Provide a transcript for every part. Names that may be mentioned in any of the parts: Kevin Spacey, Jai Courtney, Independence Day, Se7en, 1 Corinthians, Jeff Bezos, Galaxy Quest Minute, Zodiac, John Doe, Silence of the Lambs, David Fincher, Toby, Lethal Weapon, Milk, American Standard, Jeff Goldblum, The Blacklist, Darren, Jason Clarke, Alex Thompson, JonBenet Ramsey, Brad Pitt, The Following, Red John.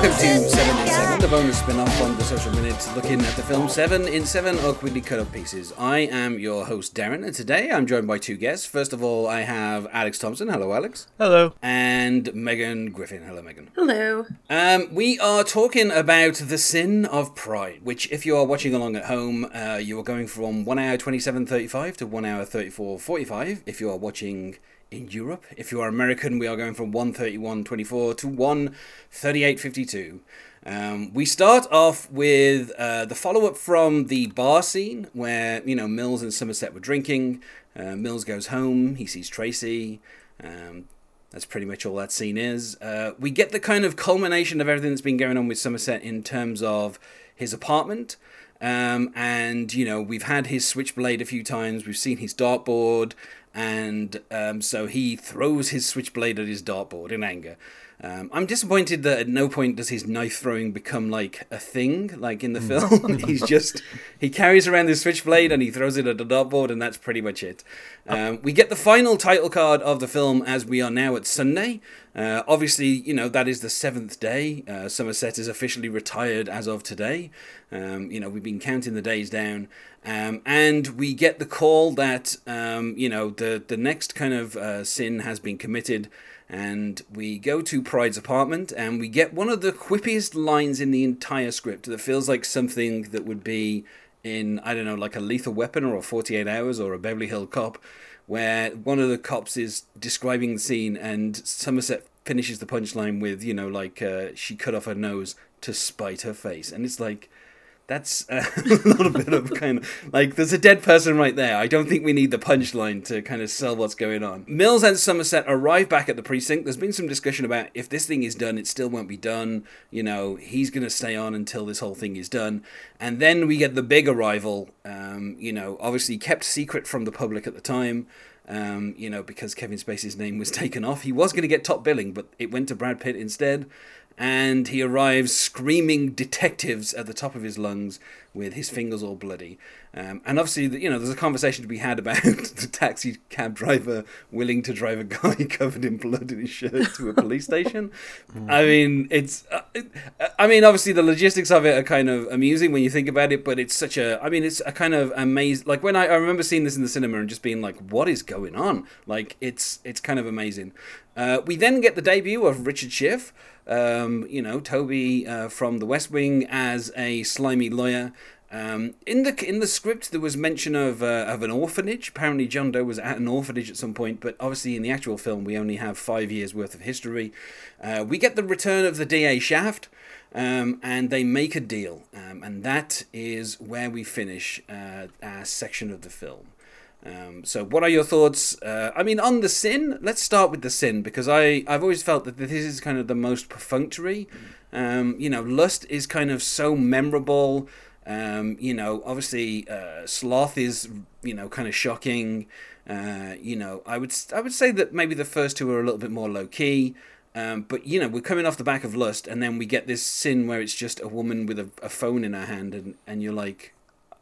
Welcome to 7 in 7, the bonus spin-off on the Social Minutes, looking at the film 7 in 7 Awkwardly Cut Up Pieces. I am your host, Darren, and today I'm joined by two guests. First of all, I have Alex Thompson. Hello, Alex. Hello. And Meghan Griffin. Hello, Meghan. Hello. We are talking about The Sin of Pride, which, if you are watching along at home, you are going from 1 hour 27.35 to 1 hour 34.45. If you are watching in Europe, if you are American, we are going from 1:31:24 to 1:38:52. We start off with the follow-up from the bar scene where, you know, Mills and Somerset were drinking. Mills goes home. He sees Tracy. That's pretty much all that scene is. We get the kind of culmination of everything that's been going on with Somerset in terms of his apartment. And, you know, we've had his switchblade a few times. We've seen his dartboard. And so he throws his switchblade at his dartboard in anger. I'm disappointed that at no point does his knife throwing become like a thing, like in the film. He carries around his switchblade and he throws it at the dartboard, and that's pretty much it. We get the final title card of the film as we are now at Sunday. Obviously, you know, that is the seventh day. Somerset is officially retired as of today. You know, we've been counting the days down. And we get the call that, you know, the next kind of sin has been committed. And we go to Pride's apartment and we get one of the quippiest lines in the entire script that feels like something that would be in, I don't know, like a Lethal Weapon or a 48 Hours or a Beverly Hills Cop, where one of the cops is describing the scene and Somerset finishes the punchline with, you know, like, she cut off her nose to spite her face. And it's like, that's a little bit of kind of like, there's a dead person right there. I don't think we need the punchline to kind of sell what's going on. Mills and Somerset arrive back at the precinct. There's been some discussion about if this thing is done, it still won't be done. You know, he's going to stay on until this whole thing is done. And then we get the big arrival, you know, obviously kept secret from the public at the time. You know, because Kevin Spacey's name was taken off. He was going to get top billing, but it went to Brad Pitt instead. And he arrives screaming detectives at the top of his lungs with his fingers all bloody. And obviously, you know, there's a conversation to be had about the taxi cab driver willing to drive a guy covered in blood in his shirt to a police station. I mean, it's... I mean, obviously, the logistics of it are kind of amusing when you think about it, but it's such a... I mean, it's a kind of amazing... Like, when I remember seeing this in the cinema and just being like, what is going on? Like, it's kind of amazing. We then get the debut of Richard Schiff, you know, Toby from The West Wing as a slimy lawyer. In the script, there was mention of an orphanage. Apparently, John Doe was at an orphanage at some point, but obviously in the actual film, we only have 5 years' worth of history. We get the return of the DA Shaft, and they make a deal. And that is where we finish our section of the film. So what are your thoughts, I mean, on The Sin? Let's start with The Sin, because I've always felt that this is kind of the most perfunctory. You know, lust is kind of so memorable. You know, obviously, sloth is, you know, kind of shocking. You know, I would say that maybe the first two are a little bit more low-key. But, you know, we're coming off the back of lust, and then we get this sin where it's just a woman with a phone in her hand, and you're like...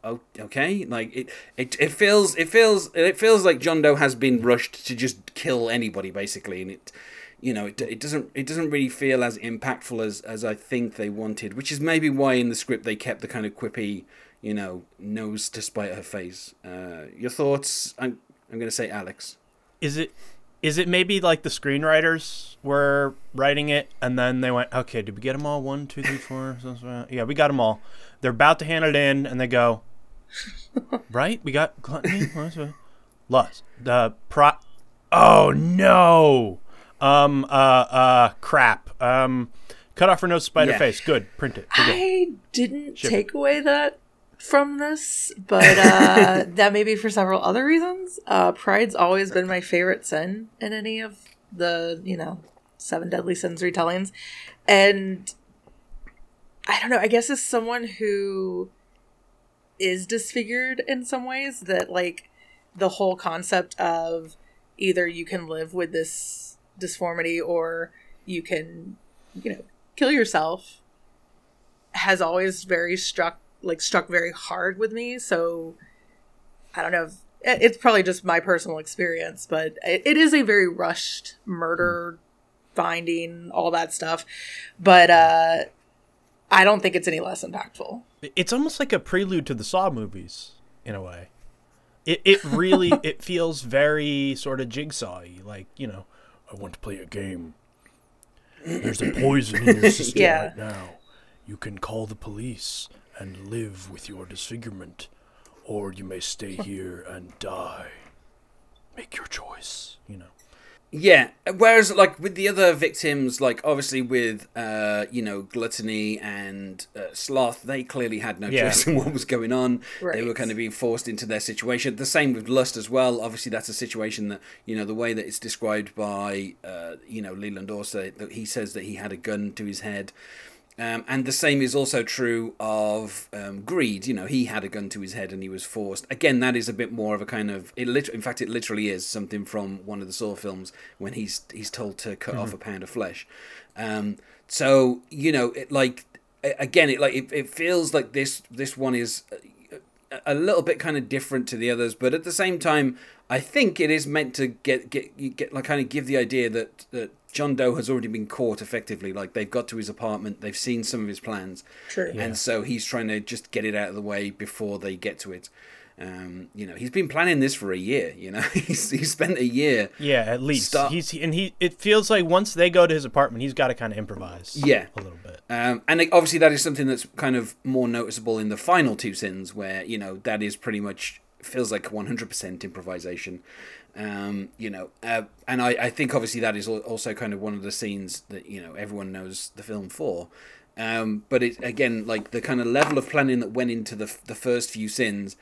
Oh, okay, like it feels like John Doe has been rushed to just kill anybody basically, and it, you know, it doesn't really feel as impactful as I think they wanted, which is maybe why in the script they kept the kind of quippy, you know, nose to spite her face. Your thoughts? I'm gonna say Alex. Is it maybe like the screenwriters were writing it and then they went, okay, did we get them all? 1, 2, 3, 4. Yeah, we got them all. They're about to hand it in and they go, right? We got gluttony, lust, oh no, crap, cut off her nose, spider face. Good, print it. I didn't take away that from this, but that may be for several other reasons. Pride's always been my favorite sin in any of the, you know, seven deadly sins retellings, and I don't know, I guess as someone who is disfigured in some ways, that like the whole concept of either you can live with this disformity or you can, you know, kill yourself has always struck very hard with me. So I don't know, it's probably just my personal experience, but it is a very rushed murder binding, all that stuff. But I don't think it's any less impactful. It's almost like a prelude to the Saw movies in a way. It really it feels very sort of Jigsaw-y, like, you know, I want to play a game. There's a poison in your system right now. You can call the police and live with your disfigurement, or you may stay here and die. Make your choice, you know. Yeah, whereas, like, with the other victims, like, obviously with, you know, Gluttony and Sloth, they clearly had no choice in what was going on. Right. They were kind of being forced into their situation. The same with Lust as well. Obviously, that's a situation that, you know, the way that it's described by, you know, Leland Orser, that he says that he had a gun to his head. And the same is also true of Greed. You know, he had a gun to his head and he was forced. Again, that is a bit more of a kind of... In fact, it literally is something from one of the Saw films when he's told to cut off a pound of flesh. So, you know, it, like, again, it feels like this one is a little bit kind of different to the others, but at the same time, I think it is meant to get like kind of give the idea that John Doe has already been caught effectively. Like, they've got to his apartment, they've seen some of his plans, and so he's trying to just get it out of the way before they get to it. You know, he's been planning this for a year. You know, he spent a year. Yeah, at least. It feels like once they go to his apartment, he's got to kind of improvise. Yeah, a little bit. And obviously, that is something that's kind of more noticeable in the final two sins, where, you know, that is pretty much feels like 100% improvisation. You know, and I think obviously that is also kind of one of the scenes that, you know, everyone knows the film for. But it again, like the kind of level of planning that went into the first few sins.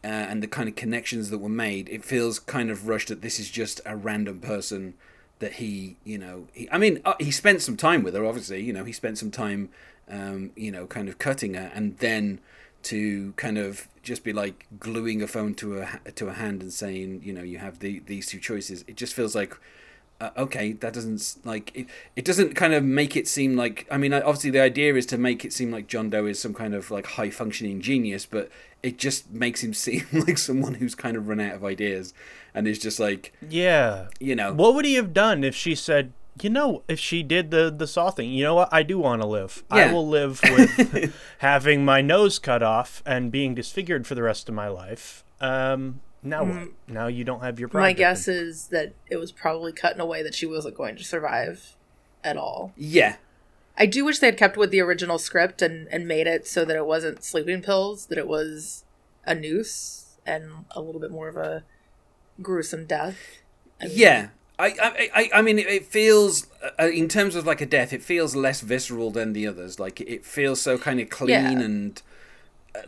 And the kind of connections that were made, it feels kind of rushed that this is just a random person that he spent some time with her, obviously, you know, he spent some time, you know, kind of cutting her, and then to kind of just be like gluing a phone to a hand and saying, you know, you have these two choices. It just feels like, okay, that doesn't like it doesn't kind of make it seem like, I mean, obviously the idea is to make it seem like John Doe is some kind of like high functioning genius, but it just makes him seem like someone who's kind of run out of ideas and is just like, yeah, you know, what would he have done if she said, you know, if she did the Saw thing, you know what, I do want to live. Yeah. I will live with having my nose cut off and being disfigured for the rest of my life. Now what? Now you don't have your project. My guess is that it was probably cut in a way that she wasn't going to survive at all. Yeah. I do wish they had kept with the original script and made it so that it wasn't sleeping pills, that it was a noose and a little bit more of a gruesome death. I mean, yeah. I mean, it feels, in terms of like a death, it feels less visceral than the others. Like, it feels so kind of clean and...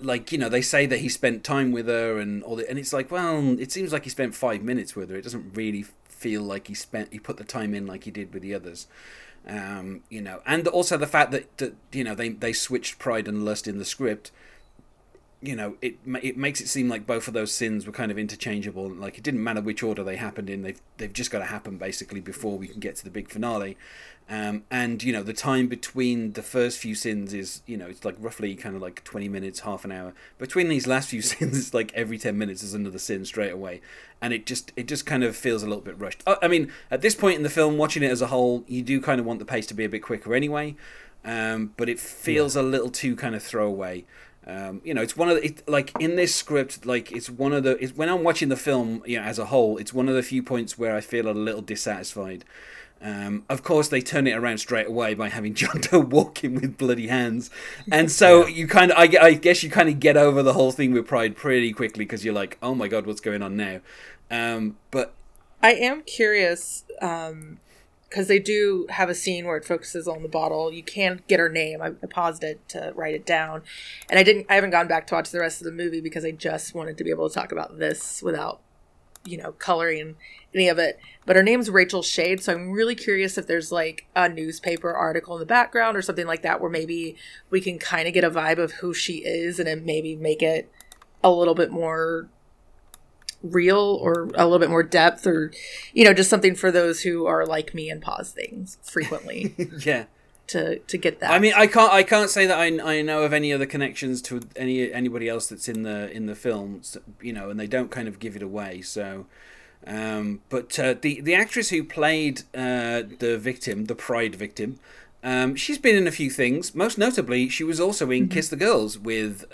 like, you know, they say that he spent time with her and all that, and it's like, well, it seems like he spent 5 minutes with her. It doesn't really feel like he put the time in like he did with the others. You know, and also the fact that you know, they switched Pride and Lust in the script. You know, it makes it seem like both of those sins were kind of interchangeable. Like, it didn't matter which order they happened in. They've just got to happen basically before we can get to the big finale. And you know, the time between the first few sins is, you know, it's like roughly kind of like 20 minutes, half an hour. Between these last few sins, it's like every 10 minutes is another sin straight away, and it just kind of feels a little bit rushed. I mean, at this point in the film, watching it as a whole, you do kind of want the pace to be a bit quicker anyway. But it feels a little too kind of throwaway. You know, it's one of the, like in this script, like when I'm watching the film, you know, as a whole, it's one of the few points where I feel a little dissatisfied. Of course, they turn it around straight away by having John Doe walking with bloody hands, and so you kind of, I guess, you kind of get over the whole thing with Pride pretty quickly because you're like, oh my god, what's going on now? But I am curious because they do have a scene where it focuses on the bottle. You can get her name. I paused it to write it down, and I haven't gone back to watch the rest of the movie because I just wanted to be able to talk about this without, you know, coloring any of it. But her name's Rachel Shade, so I'm really curious if there's like a newspaper article in the background or something like that where maybe we can kind of get a vibe of who she is and then maybe make it a little bit more real or a little bit more depth, or, you know, just something for those who are like me and pause things frequently. Yeah. To get that. I mean, I can't say that I know of any other connections to anybody else that's in the film, you know, and they don't kind of give it away. So But the actress who played the victim, the Pride victim, she's been in a few things. Most notably, she was also in Kiss the Girls with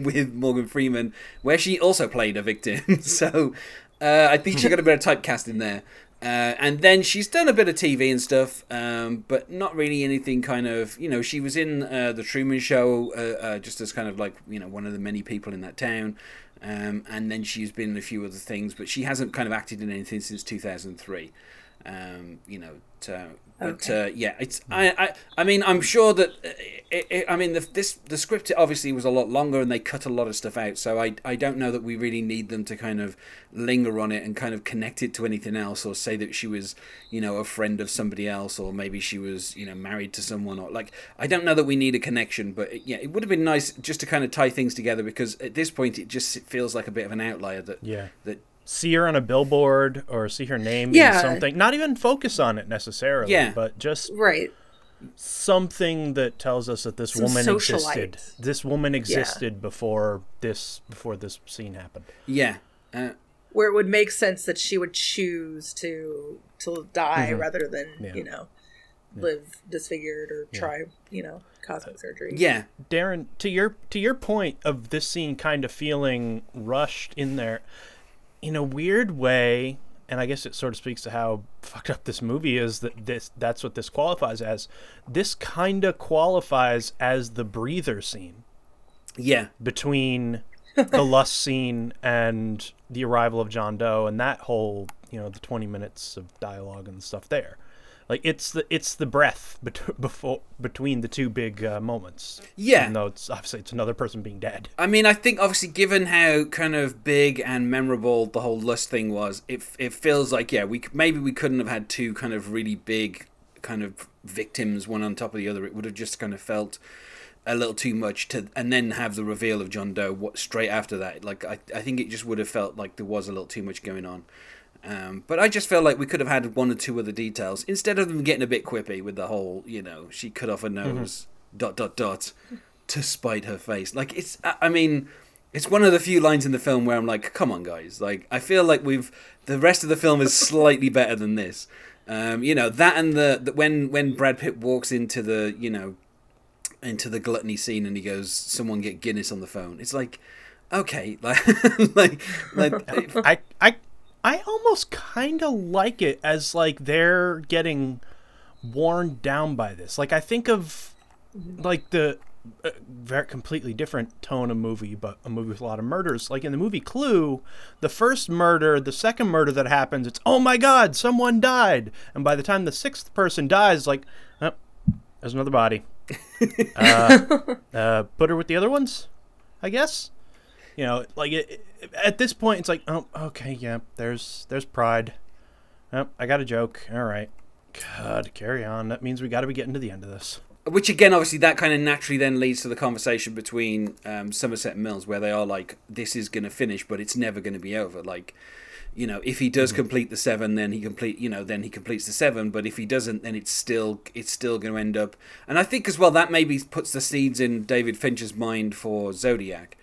with Morgan Freeman, where she also played a victim. So I think she got a bit of typecast in there. And then she's done a bit of TV and stuff, but not really anything kind of, you know, she was in The Truman Show just as kind of like, you know, one of the many people in that town. And then she's been in a few other things, but she hasn't kind of acted in anything since 2003. You know, but yeah, it's I mean, I'm sure that I mean the script obviously was a lot longer and they cut a lot of stuff out, so I don't know that we really need them to kind of linger on it and kind of connect it to anything else, or say that she was, you know, a friend of somebody else, or maybe she was, you know, married to someone, or like, I don't know that we need a connection, but yeah, it would have been nice just to kind of tie things together, because at this point it just feels like a bit of an outlier that that. See her on a billboard or see her name in something. Not even focus on it necessarily, but just something that tells us that this woman existed. This woman existed before this scene happened. Yeah. Where it would make sense that she would choose to die rather than, you know, live disfigured or try, you know, cosmetic surgery. Yeah. Darren, to your point of this scene kind of feeling rushed in there, in a weird way, and I guess it sort of speaks to how fucked up this movie is, that that's what this qualifies as. This kind of qualifies as the breather scene. Yeah. Between the lust scene and the arrival of John Doe and that whole, you know, the 20 minutes of dialogue and stuff there. Like, it's the breath between the two big moments. Yeah. Even though it's another person being dead. I mean, I think obviously given how kind of big and memorable the whole lust thing was, it feels like, we couldn't have had two kind of really big kind of victims, one on top of the other. It would have just kind of felt a little too much and then have the reveal of John Doe straight after that. Like, I think it just would have felt like there was a little too much going on. But I just felt like we could have had one or two other details instead of them getting a bit quippy with the whole, you know, she cut off her nose, ... to spite her face. Like, it's one of the few lines in the film where I'm like, come on, guys. Like, I feel like the rest of the film is slightly better than this. You know, that and when Brad Pitt walks into the, you know, into the gluttony scene and he goes, someone get Guinness on the phone. It's like, okay. Like I almost kind of like it as, like, they're getting worn down by this. Like, I think of, like, the very completely different tone of movie, but a movie with a lot of murders. Like, in the movie Clue, the first murder, the second murder that happens, it's, oh, my God, someone died. And by the time the sixth person dies, like, oh, there's another body. Put her with the other ones, I guess. You know, like, at this point, it's like, oh, okay, yeah, there's Pride. Oh, I got a joke. All right. God, carry on. That means we got to be getting to the end of this. Which, again, obviously, that kind of naturally then leads to the conversation between Somerset and Mills, where they are like, this is going to finish, but it's never going to be over. Like, you know, if he does complete the seven, then he completes the seven. But if he doesn't, then it's still going to end up. And I think as well, that maybe puts the seeds in David Fincher's mind for Zodiac,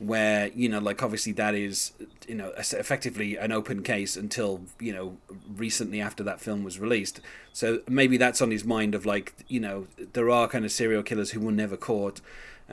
where, you know, like, obviously that is, you know, effectively an open case until, you know, recently after that film was released. So maybe that's on his mind of, like, you know, there are kind of serial killers who were never caught,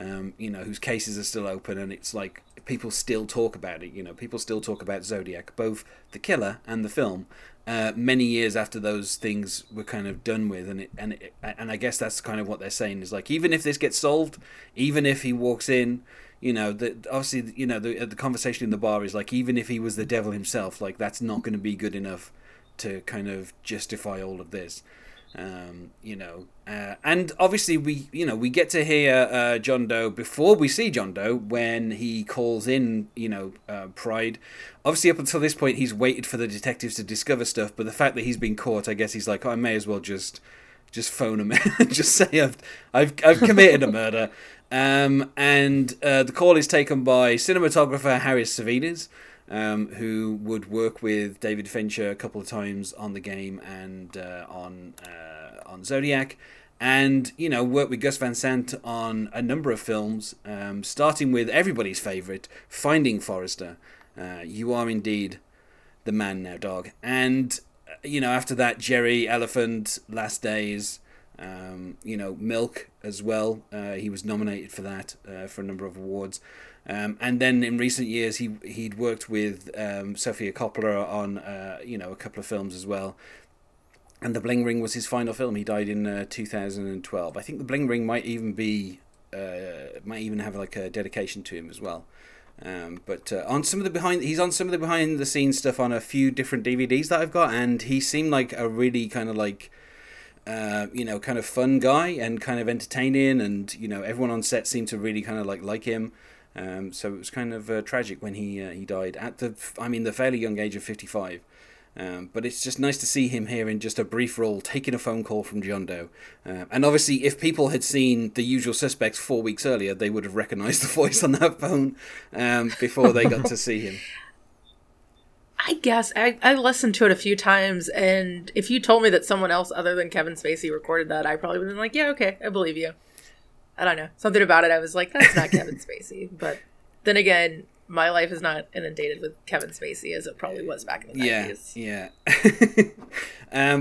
you know, whose cases are still open, and it's like people still talk about it. You know, people still talk about Zodiac, both the killer and the film, many years after those things were kind of done with, and I guess that's kind of what they're saying is, like, even if this gets solved, even if he walks in, you know, obviously, you know, the conversation in the bar is like, even if he was the devil himself, like, that's not going to be good enough to kind of justify all of this, you know. And obviously we get to hear John Doe before we see John Doe when he calls in, you know, Pride. Obviously, up until this point, he's waited for the detectives to discover stuff, but the fact that he's been caught, I guess he's like, oh, I may as well just phone him and just say I've committed a murder. And the call is taken by cinematographer Harris Savides, who would work with David Fincher a couple of times on The Game and on Zodiac, and, you know, worked with Gus Van Sant on a number of films, starting with everybody's favorite, Finding Forrester. You are indeed the man now, dog. And, you know, after that, Jerry, Elephant, Last Days, you know, Milk as well. He was nominated for that for a number of awards. And then in recent years, he'd worked with Sofia Coppola on, you know, a couple of films as well. And The Bling Ring was his final film. He died in 2012. I think The Bling Ring might even be, might even have like a dedication to him as well. But on some of the he's on some of the behind the scenes stuff on a few different DVDs that I've got, and he seemed like a really kind of like, you know, kind of fun guy and kind of entertaining, and you know, everyone on set seemed to really kind of like him. So it was kind of tragic when he died at the fairly young age of 55. But it's just nice to see him here in just a brief role, taking a phone call from John Doe. And obviously, if people had seen The Usual Suspects 4 weeks earlier, they would have recognised the voice on that phone before they got to see him. I guess. I listened to it a few times, and if you told me that someone else other than Kevin Spacey recorded that, I probably would have been like, yeah, okay, I believe you. I don't know. Something about it, I was like, that's not Kevin Spacey. But then again, my life is not inundated with Kevin Spacey as it probably was back in the 90s. Yeah.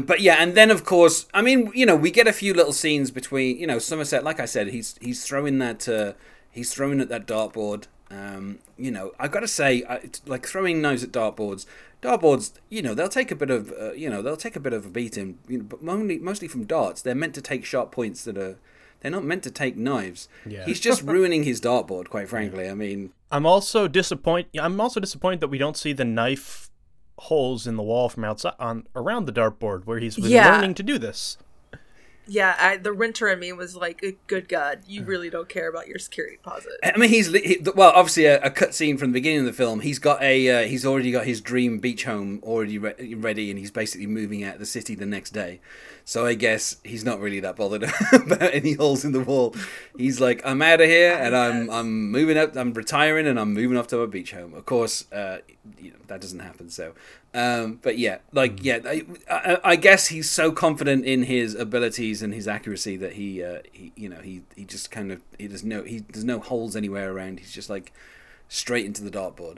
But yeah, and then of course, I mean, you know, we get a few little scenes between, you know, Somerset. Like I said, he's throwing at that dartboard. You know, I've got to say, like throwing knives at dartboards. You know, they'll take a bit of, a beating. You know, but mostly from darts. They're meant to take sharp points that are. They're not meant to take knives. Yeah. He's just ruining his dartboard, quite frankly. Yeah. I mean, I'm also disappointed that we don't see the knife holes in the wall from outside on around the dartboard where he's learning to do this. Yeah, the renter in me was like, "Good God, you really don't care about your security deposit." I mean, obviously a cutscene from the beginning of the film. He's got he's already got his dream beach home already ready, and he's basically moving out of the city the next day. So I guess he's not really that bothered about any holes in the wall. He's like, "I'm out of here, and I'm moving up. I'm retiring, and I'm moving off to a beach home." Of course, you know, that doesn't happen. So. But yeah, I guess he's so confident in his abilities and his accuracy that there's no holes anywhere around. He's just like straight into the dartboard.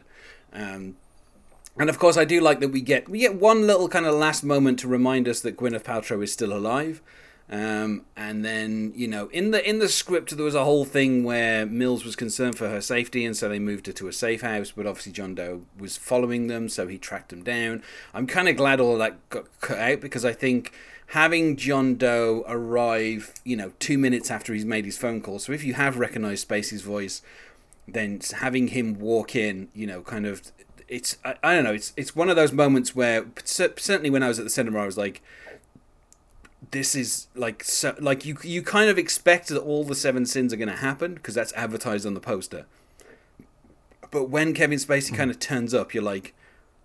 And of course I do like that we get one little kind of last moment to remind us that Gwyneth Paltrow is still alive. And then, you know, in the script there was a whole thing where Mills was concerned for her safety, and so they moved her to a safe house, but obviously John Doe was following them, so he tracked them down. I'm kind of glad all that got cut out, because I think having John Doe arrive, you know, 2 minutes after he's made his phone call, so if you have recognized Spacey's voice, then having him walk in, you know, kind of, it's, I don't know, it's one of those moments where, certainly when I was at the cinema, I was like, this is like, so, like you kind of expect that all the seven sins are going to happen because that's advertised on the poster. But when Kevin Spacey kind of turns up, you're like,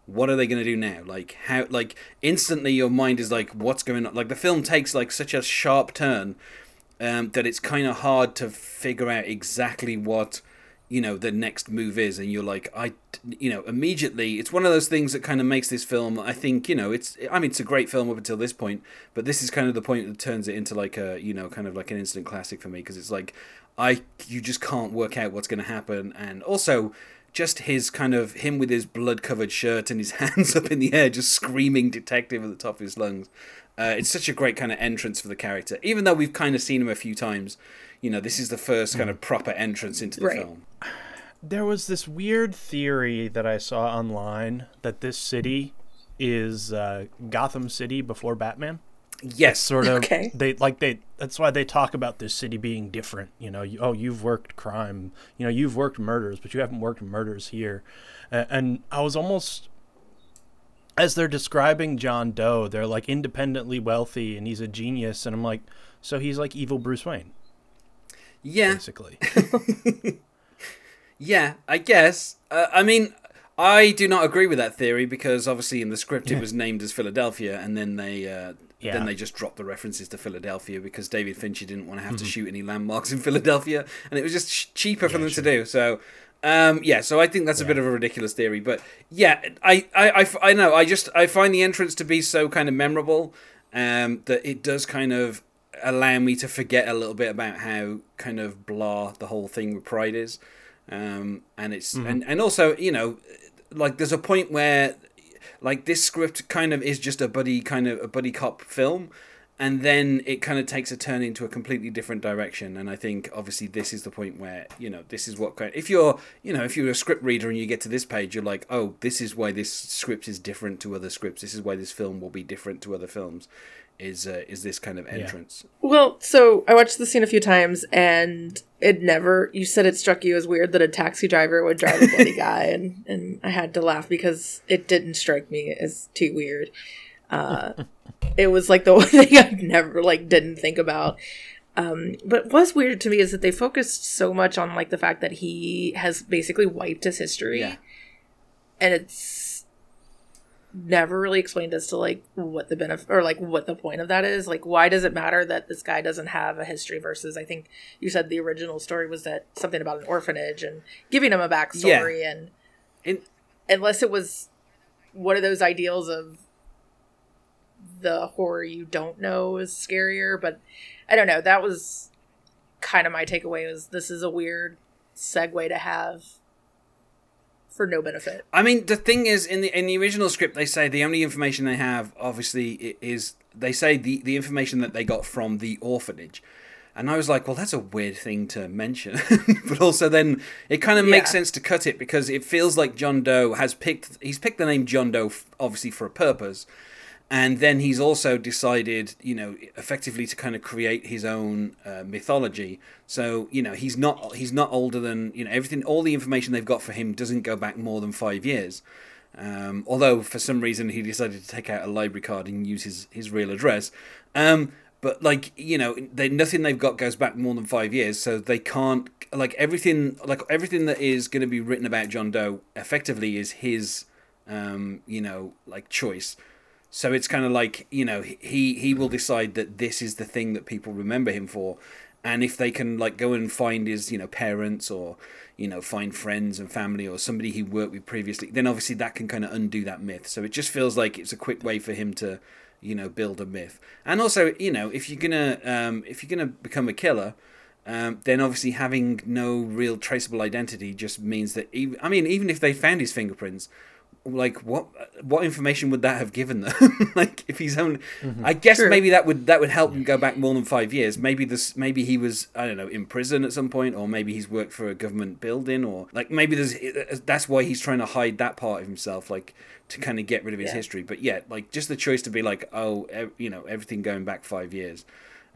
what are they going to do now? Like how? Like instantly, your mind is like, what's going on? Like the film takes like such a sharp turn that it's kind of hard to figure out exactly what, you know, the next move is, and you're like, you know, immediately, it's one of those things that kind of makes this film, I think, you know, it's a great film up until this point, but this is kind of the point that turns it into like a, you know, kind of like an instant classic for me, because it's like, you just can't work out what's going to happen, and also, just his kind of, him with his blood-covered shirt and his hands up in the air, just screaming detective at the top of his lungs. It's such a great kind of entrance for the character, even though we've kind of seen him a few times. You know, this is the first kind of proper entrance into the film. There was this weird theory that I saw online that this city is Gotham City before Batman. Yes, sort of. Okay. That's why they talk about this city being different. You know, you've worked crime. You know, you've worked murders, but you haven't worked murders here. And I was almost, as they're describing John Doe, they're like independently wealthy and he's a genius. And I'm like, so he's like evil Bruce Wayne. Yeah. Basically. Yeah, I guess. I mean, I do not agree with that theory because obviously in the script it was named as Philadelphia, and then they just dropped the references to Philadelphia because David Fincher didn't want to have to shoot any landmarks in Philadelphia, and it was just cheaper for them to do. So, so I think that's a bit of a ridiculous theory. But yeah, I know. I find the entrance to be so kind of memorable that it does kind of allow me to forget a little bit about how kind of blah the whole thing with Pride is. And it's and also, you know, like there's a point where Like, this script kind of is just a buddy cop film, and then it kind of takes a turn into a completely different direction. And I think obviously this is the point where, you know, this is what kind of, if you're a script reader and you get to this page, you're like, oh, this is why this script is different to other scripts. This is why this film will be different to other films. Is this kind of entrance. Yeah. Well, so I watched the scene a few times, and you said it struck you as weird that a taxi driver would drive a bloody guy, and I had to laugh because it didn't strike me as too weird. It was like the one thing I never didn't think about. But what's weird to me is that they focused so much on the fact that he has basically wiped his history. Yeah. And it's never really explained as to what the benefit or what the point of that is. Why does it matter that this guy doesn't have a history versus, I think you said the original story was that something about an orphanage and giving him a backstory. Yeah. And unless it was one of those ideals of the horror you don't know is scarier, but I don't know. That was kind of my takeaway, was this is a weird segue to have for no benefit. I mean, the thing is, in the original script, they say the only information they have, obviously, is they say the information that they got from the orphanage. And I was like, well, that's a weird thing to mention. But also then it kind of makes sense to cut it, because it feels like John Doe he's picked the name John Doe, obviously, for a purpose. And then he's also decided, effectively to kind of create his own mythology. So, he's not older than, everything. All the information they've got for him doesn't go back more than 5 years. Although for some reason he decided to take out a library card and use his real address. Nothing they've got goes back more than 5 years. So they can't, everything that is going to be written about John Doe effectively is his, choice. So it's kind of he will decide that this is the thing that people remember him for. And if they can go and find his, parents or, find friends and family or somebody he worked with previously, then obviously that can kind of undo that myth. So it just feels like it's a quick way for him to, build a myth. And also, if you're going to become a killer, then obviously having no real traceable identity just means that, even if they found his fingerprints, what information would that have given them? If he's only, mm-hmm. I guess, sure. Maybe that would help him go back more than 5 years. Maybe he was, I don't know, in prison at some point, or maybe he's worked for a government building, or maybe that's why he's trying to hide that part of himself, to kind of get rid of his history. But just the choice to be everything going back 5 years.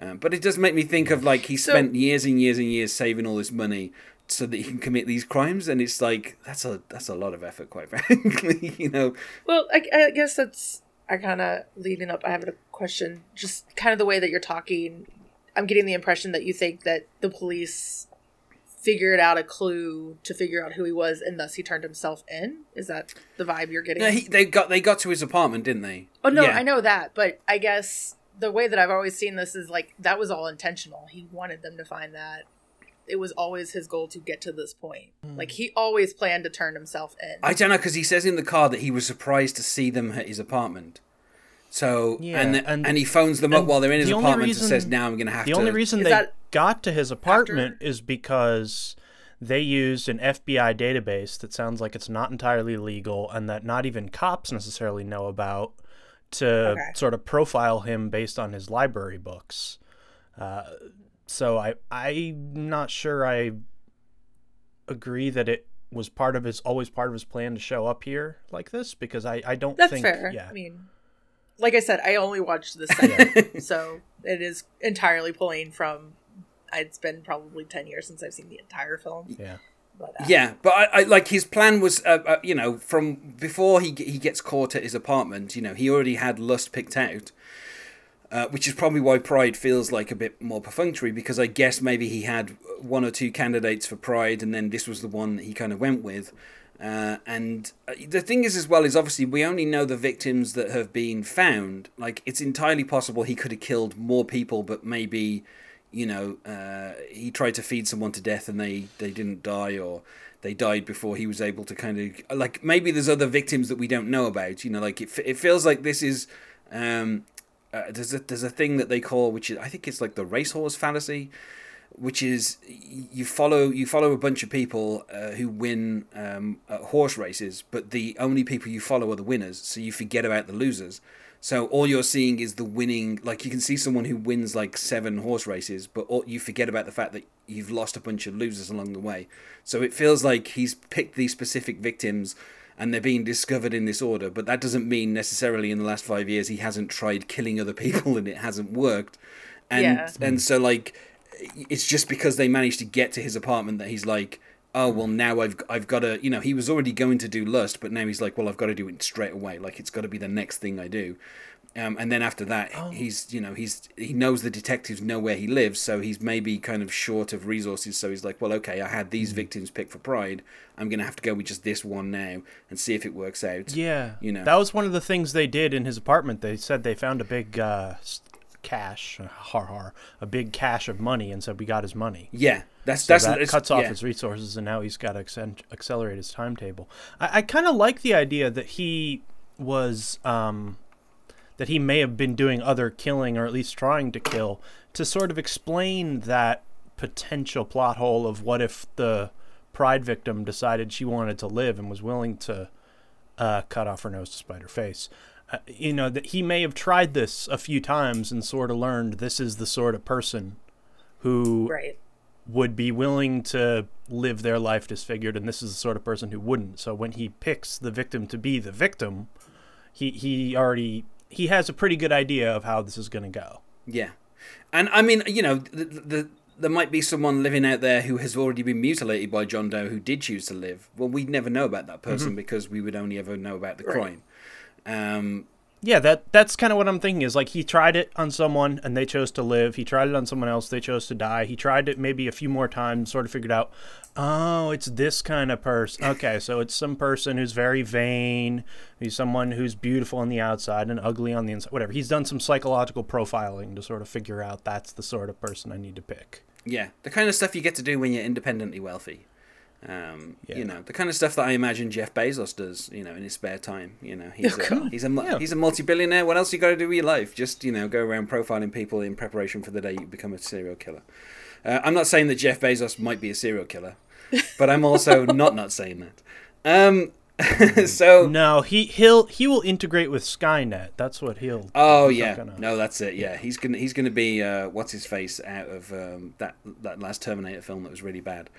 But it does make me think of he spent years and years and years saving all this money so that he can commit these crimes, and it's that's a lot of effort, quite frankly. Well, I guess that's kind of leading up. I have a question, just kind of the way that you're talking. I'm getting the impression that you think that the police figured out a clue to figure out who he was, and thus he turned himself in. Is that the vibe you're getting? No, they got to his apartment, didn't they? Oh no, yeah. I know that, but I guess the way that I've always seen this is that was all intentional. He wanted them to find that. It was always his goal to get to this point. He always planned to turn himself in. I don't know, because he says in the car that he was surprised to see them at his apartment. So, yeah, and he phones them up while they're in his apartment and says, now I'm going to have to... The only reason they got to his apartment is because they used an FBI database that sounds like it's not entirely legal and that not even cops necessarily know about sort of profile him based on his library books. So I'm not sure I agree that it was always part of his plan to show up here like this, because I don't think that's fair. Yeah. I mean, like I said, I only watched this segment, so it is entirely pulling from. It's been probably 10 years since I've seen the entire film. Yeah. But I his plan was, from before he gets caught at his apartment. He already had Lust picked out. Which is probably why Pride feels like a bit more perfunctory, because I guess maybe he had one or two candidates for Pride, and then this was the one that he kind of went with. And the thing is, as well, is obviously we only know the victims that have been found. It's entirely possible he could have killed more people, but maybe, he tried to feed someone to death and they didn't die, or they died before he was able to kind of... maybe there's other victims that we don't know about. It feels like this is... there's a thing that they call, which is, I think it's the racehorse fallacy, which is you follow a bunch of people who win at horse races, but the only people you follow are the winners, so you forget about the losers. So all you're seeing is the winning. Like, you can see someone who wins like 7 horse races, but you forget about the fact that you've lost a bunch of losers along the way. So it feels like he's picked these specific victims and they're being discovered in this order, but that doesn't mean necessarily in the last 5 years he hasn't tried killing other people and it hasn't worked. And so, like, it's just because they managed to get to his apartment that he's like, oh, well, now I've got to, you know, he was already going to do lust, but now he's like, well, I've got to do it straight away. Like, it's got to be the next thing I do. And then after that, he knows the detectives know where he lives, so he's maybe kind of short of resources. So he's like, well, okay, I had these victims picked for Pride. I'm going to have to go with just this one now and see if it works out. Yeah. You know, that was one of the things they did in his apartment. They said they found a big cache of money, and said, we got his money. Yeah. That cuts off his resources, and now he's got to accelerate his timetable. I kind of like the idea that he was... that he may have been doing other killing, or at least trying to kill, to sort of explain that potential plot hole of what if the Pride victim decided she wanted to live and was willing to cut off her nose to spite her face. You know, that he may have tried this a few times and sort of learned this is the sort of person who would be willing to live their life disfigured, and this is the sort of person who wouldn't. So when he picks the victim to be the victim, he has a pretty good idea of how this is going to go. Yeah. And I mean, you know, there might be someone living out there who has already been mutilated by John Doe who did choose to live. Well, we'd never know about that person because we would only ever know about the crime. Yeah, that's kind of what I'm thinking is, like, he tried it on someone and they chose to live. He tried it on someone else. They chose to die. He tried it maybe a few more times, sort of figured out, oh, it's this kind of person. Okay, so it's some person who's very vain, who's someone who's beautiful on the outside and ugly on the inside, whatever. He's done some psychological profiling to sort of figure out that's the sort of person I need to pick. Yeah, the kind of stuff you get to do when you're independently wealthy. You know, the kind of stuff that I imagine Jeff Bezos does, you know, in his spare time. You know, he's a multi-billionaire. What else you got to do with your life? Just, you know, go around profiling people in preparation for the day you become a serial killer. I'm not saying that Jeff Bezos might be a serial killer, but I'm also not saying that. So no, he will integrate with Skynet. That's what he'll. Oh yeah, no, that's it. Yeah, he's gonna be what's his face out of that last Terminator film that was really bad.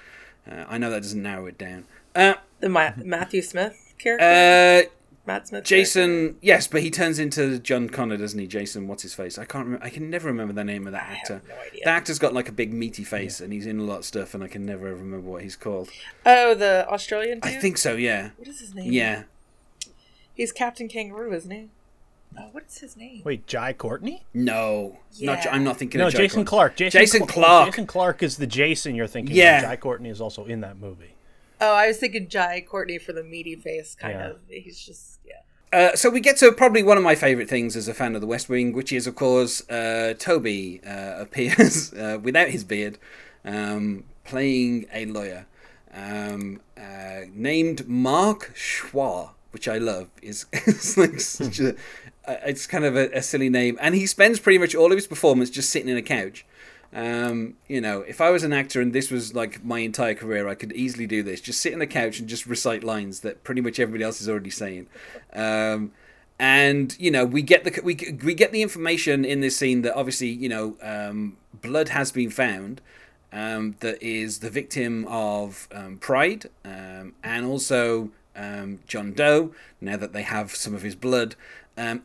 I know that doesn't narrow it down. The Matthew Smith character? Matt Smith Jason, character. Yes, but he turns into John Connor, doesn't he? Jason, what's his face? I can't remember. I can never remember the name of that actor. I have no idea. The actor's got like a big meaty face and he's in a lot of stuff and I can never remember what he's called. Oh, the Australian dude? I think so, yeah. What is his name? Yeah. He's Captain Kangaroo, isn't he? Oh, what is his name? Wait, Jai Courtney? No. Yeah. I'm not thinking of Jai Jason Clarke. Jason Clarke. Jason Clarke is the Jason you're thinking of. Jai Courtney is also in that movie. Oh, I was thinking Jai Courtney for the meaty face, kind of. He's just, so we get to probably one of my favourite things as a fan of The West Wing, which is, of course, Toby appears without his beard, playing a lawyer named Mark Schwar, which I love. It's like such a... It's kind of a silly name. And he spends pretty much all of his performance just sitting in a couch. You know, if I was an actor and this was like my entire career, I could easily do this. Just sit on a couch and just recite lines that pretty much everybody else is already saying. And, you know, we get the information in this scene that obviously, you know, blood has been found that is the victim of Pride and also John Doe, now that they have some of his blood. And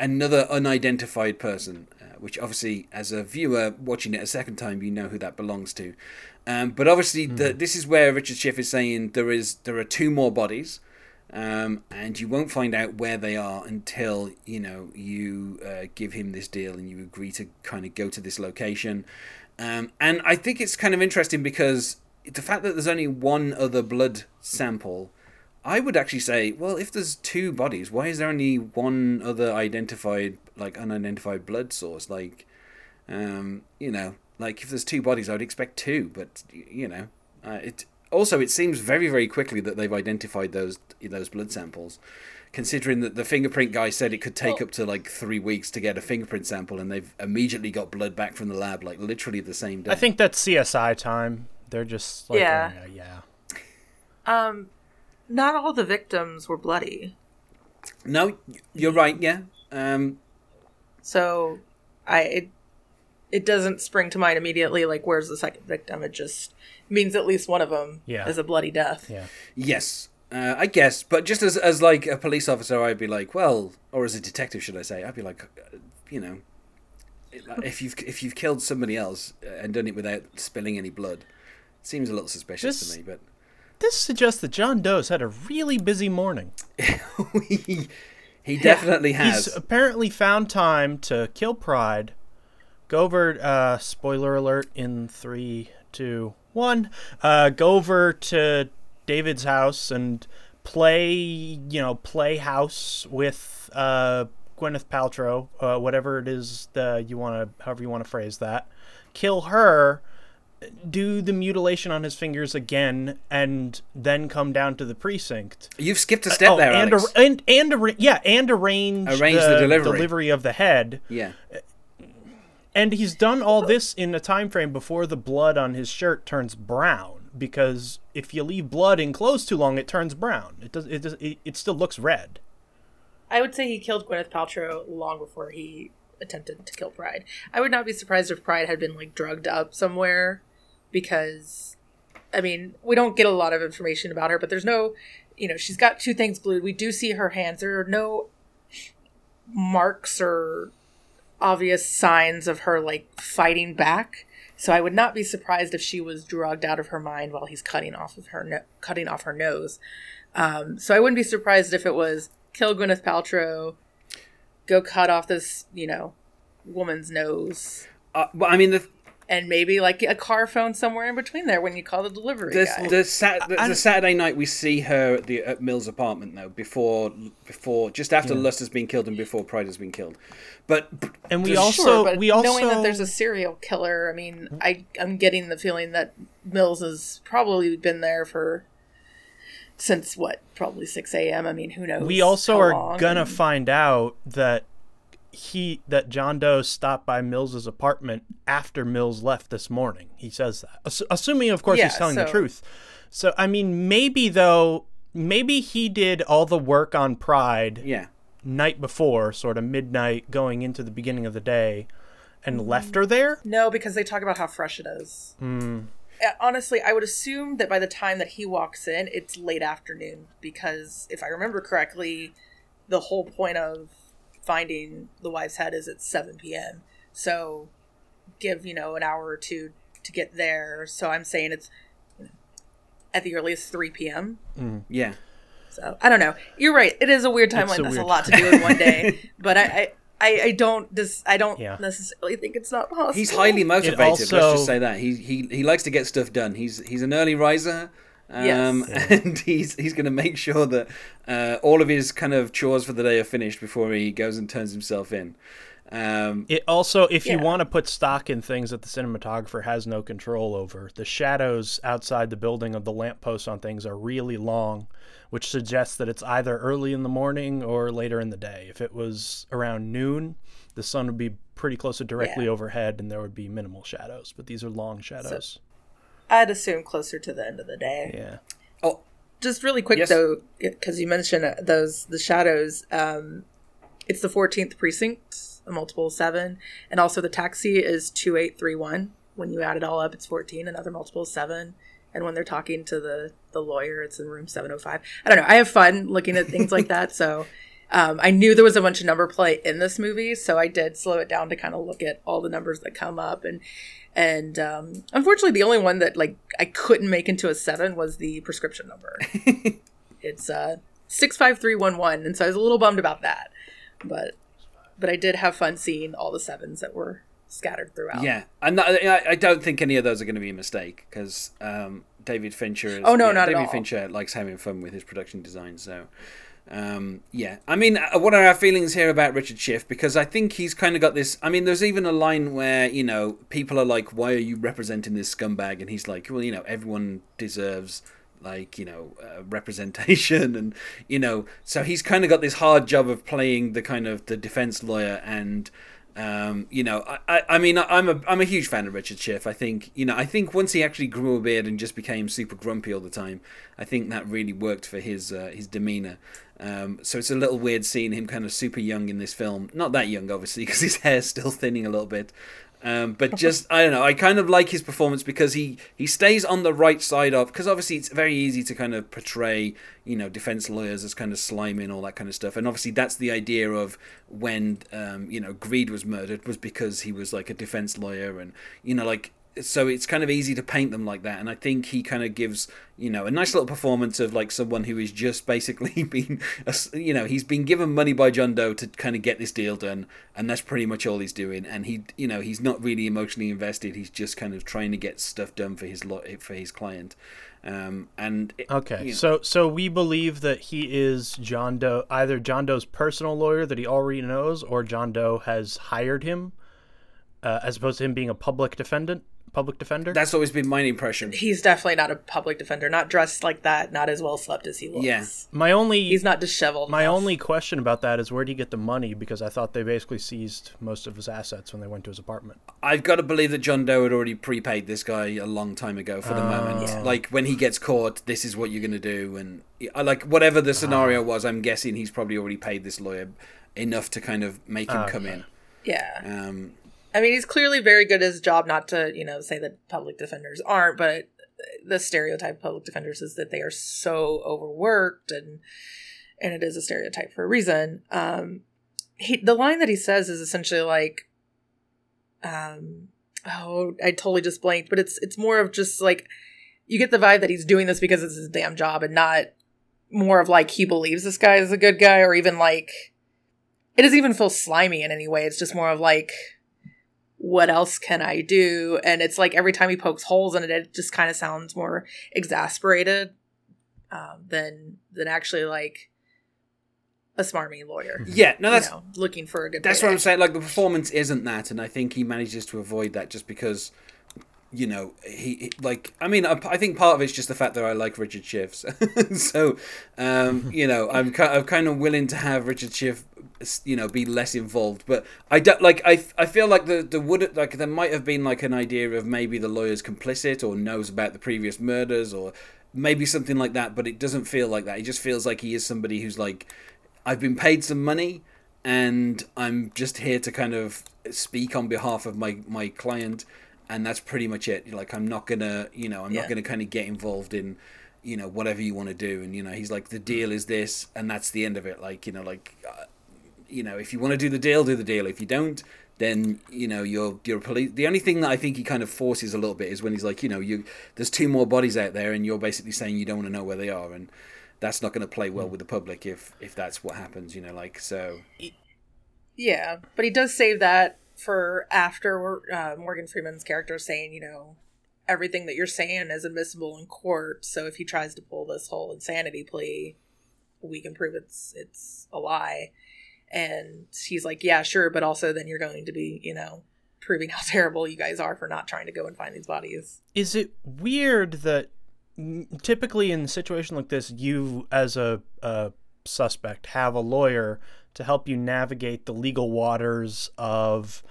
another unidentified person, which obviously, as a viewer watching it a second time, you know who that belongs to. But obviously, this is where Richard Schiff is saying there are 2 more bodies, and you won't find out where they are until, you know, you give him this deal and you agree to kind of go to this location. And I think it's kind of interesting because the fact that there's only 1 other blood sample, I would actually say, well, if there's 2 bodies, why is there only 1 other identified, like, unidentified blood source? Like, you know, like, if there's 2 bodies, I would expect 2. But, you know, it seems very, very quickly that they've identified those blood samples. considering that the fingerprint guy said it could take up to like 3 weeks to get a fingerprint sample, and they've immediately got blood back from the lab, like literally the same day. I think that's CSI time. They're just like, not all the victims were bloody. No, you're right. Yeah. So it doesn't spring to mind immediately, like, where's the second victim? It just means at least one of them is a bloody death. Yeah. Yes, I guess. But just as like a police officer, I'd be like, well, or as a detective, should I say, I'd be like, you know, if you've killed somebody else and done it without spilling any blood, it seems a little suspicious to me. But this suggests that John Doe's had a really busy morning. He definitely has. He's apparently found time to kill Pride. Go over, spoiler alert in 3, 2, 1, go over to David's house and play house with Gwyneth Paltrow, whatever it is however you want to phrase that. Kill her, do the mutilation on his fingers again, and then come down to the precinct. You've skipped a step there, and Alex. And arrange the delivery of the head. Yeah. And he's done all this in a time frame before the blood on his shirt turns brown, because if you leave blood in clothes too long, it turns brown. It still looks red. I would say he killed Gwyneth Paltrow long before he attempted to kill Pride. I would not be surprised if Pride had been like drugged up somewhere, because, I mean, we don't get a lot of information about her, but there's no, she's got two things glued. We do see her hands. There are no marks or obvious signs of her like fighting back, so I would not be surprised if she was drugged out of her mind while he's cutting off her nose. So I wouldn't be surprised if it was kill Gwyneth Paltrow, go cut off this woman's nose. Well, I mean, and maybe like a car phone somewhere in between there when you call the delivery guy. The Saturday night we see her at Mills' apartment though, before just after Lust has been killed and before Pride has been killed. But knowing that there's a serial killer, I mean, I'm getting the feeling that Mills has probably been there since probably 6 a.m. I mean, who knows? We also are gonna find out that John Doe stopped by Mills' apartment after Mills left this morning. He says that, assuming, of course, he's telling the truth. So, I mean, maybe he did all the work on Pride night before, sort of midnight, going into the beginning of the day, and left her there? No, because they talk about how fresh it is. Mm. Honestly, I would assume that by the time that he walks in, it's late afternoon, because if I remember correctly, the whole point of finding the wife's head is at 7 p.m. So give, an hour or two to get there. So I'm saying it's at the earliest 3 p.m. Mm, yeah. So I don't know. You're right. It is a weird timeline. That's a lot to do in one day. But I don't necessarily think it's not possible. He's highly motivated. Let's just say that. He likes to get stuff done. He's an early riser. And he's going to make sure that all of his kind of chores for the day are finished before he goes and turns himself in. It also, if you want to put stock in things that the cinematographer has no control over, the shadows outside the building of the lampposts on things are really long, which suggests that it's either early in the morning or later in the day. If it was around noon, the sun would be pretty close to directly overhead and there would be minimal shadows, but these are long shadows. So I'd assume closer to the end of the day. Yeah. Oh, just really quick though, because you mentioned the shadows. It's the 14th precinct, a multiple 7, and also the taxi is 2831. When you add it all up, it's 14, another multiple 7. And when they're talking to the lawyer, it's in room 705. I don't know. I have fun looking at things like that. So I knew there was a bunch of number play in this movie, so I did slow it down to kind of look at all the numbers that come up. And unfortunately, the only one that like I couldn't make into a 7 was the prescription number. It's 65311, and so I was a little bummed about that. But I did have fun seeing all the 7s that were scattered throughout. Yeah, and I don't think any of those are going to be a mistake, because David Fincher is. Oh no, not at all. David Fincher likes having fun with his production design, so. I mean, what are our feelings here about Richard Schiff? Because I think he's kind of got this. I mean, there's even a line where, people are like, why are you representing this scumbag? And he's like, well, everyone deserves like, you know, representation, and, you know, so he's kind of got this hard job of playing the kind of the defense lawyer. And you know, I mean I'm a huge fan of Richard Schiff. I think, you know, I think once he actually grew a beard and just became super grumpy all the time, I think that really worked for his demeanor. So it's a little weird seeing him kind of super young in this film. Not that young, obviously, because his hair's still thinning a little bit. But just, I don't know, I kind of like his performance because he stays on the right side of, because obviously it's very easy to kind of portray, you know, defense lawyers as kind of slimy and all that kind of stuff. And obviously that's the idea of when, you know, Greed was murdered, was because he was like a defense lawyer, and, you know, like, so it's kind of easy to paint them like that. And I think he kind of gives, you know, a nice little performance of like someone who is just basically been, you know, he's been given money by John Doe to kind of get this deal done, and that's pretty much all he's doing. And he, you know, he's not really emotionally invested. He's just kind of trying to get stuff done for his client. So we believe that he is John Doe, either John Doe's personal lawyer that he already knows, or John Doe has hired him, as opposed to him being a public defender? That's always been my impression. He's definitely not a public defender. Not dressed like that, not as well slept as he looks. Yeah. He's not disheveled. My only question about that is, where did he get the money? Because I thought they basically seized most of his assets when they went to his apartment. I've got to believe that John Doe had already prepaid this guy a long time ago for the moment. Yeah. Like, when he gets caught, this is what you're going to do. And like, whatever the scenario was, I'm guessing he's probably already paid this lawyer enough to kind of make him come in. Yeah. I mean, he's clearly very good at his job, not to, you know, say that public defenders aren't, but the stereotype of public defenders is that they are so overworked, and it is a stereotype for a reason. The line that he says is essentially like, I totally just blanked, but it's more of just like, you get the vibe that he's doing this because it's his damn job, and not more of like he believes this guy is a good guy, or even like, it doesn't even feel slimy in any way. It's just more of like, what else can I do? And it's like every time he pokes holes in it, it just kind of sounds more exasperated than actually like a smarmy lawyer. Yeah, no, that's, you know, looking for a good. That's what I'm saying. Like, the performance isn't that, and I think he manages to avoid that just because, you know, he like. I mean, I think part of it's just the fact that I like Richard Schiff, so you know, I'm kind of willing to have Richard Schiff, you know, be less involved. But I don't like, I feel like there might have been like an idea of maybe the lawyer's complicit or knows about the previous murders or maybe something like that, but it doesn't feel like that. It just feels like he is somebody who's like, I've been paid some money and I'm just here to kind of speak on behalf of my client, and that's pretty much it. Like, I'm not gonna, you know, I'm not gonna kind of get involved in, you know, whatever you want to do. And, you know, he's like, the deal is this, and that's the end of it. Like, you know, like, you know, if you want to do the deal, do the deal. If you don't, then, you know, you're police. The only thing that I think he kind of forces a little bit is when he's like, you know, there's two more bodies out there, and you're basically saying you don't want to know where they are, and that's not going to play well with the public if that's what happens, you know, like, so. Yeah, but he does save that for after Morgan Freeman's character saying, you know, everything that you're saying is admissible in court, so if he tries to pull this whole insanity plea, we can prove it's a lie. And he's like, yeah, sure, but also then you're going to be, you know, proving how terrible you guys are for not trying to go and find these bodies. Is it weird that typically in a situation like this, you as a suspect have a lawyer to help you navigate the legal waters of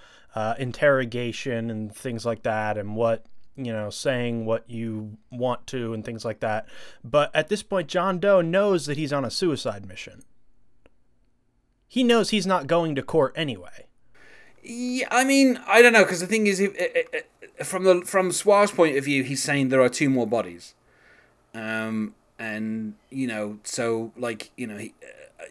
interrogation and things like that, and what, you know, saying what you want to and things like that. But at this point, John Doe knows that he's on a suicide mission. He knows he's not going to court anyway. Yeah, I mean, I don't know, because the thing is, from Suar's point of view, he's saying there are two more bodies, and, you know, so like, you know, he,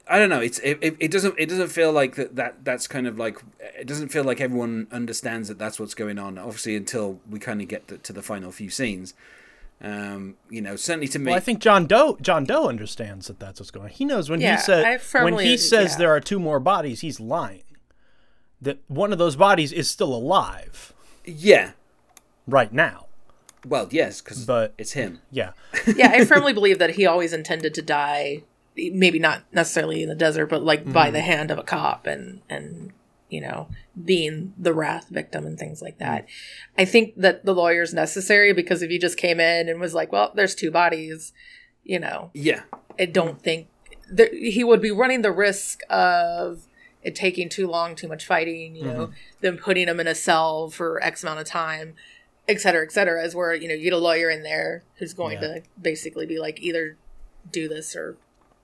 I don't know. It doesn't feel like that's kind of like, it doesn't feel like everyone understands that that's what's going on. Obviously, until we kind of get to the final few scenes. You know, certainly to me. Well, I think John Doe understands that that's what's going on. He knows when he says there are two more bodies, he's lying. That one of those bodies is still alive. Yeah. Right now. Well, yes, because it's him. Yeah. Yeah, I firmly believe that he always intended to die, maybe not necessarily in the desert, but like by the hand of a cop, and you know, being the wrath victim and things like that. I think that the lawyer's necessary because if you just came in and was like, well, there's two bodies, you know. Yeah. I don't think that he would be running the risk of it taking too long, too much fighting, you know, then putting him in a cell for X amount of time, et cetera, as where, you know, you get a lawyer in there who's going to basically be like, either do this or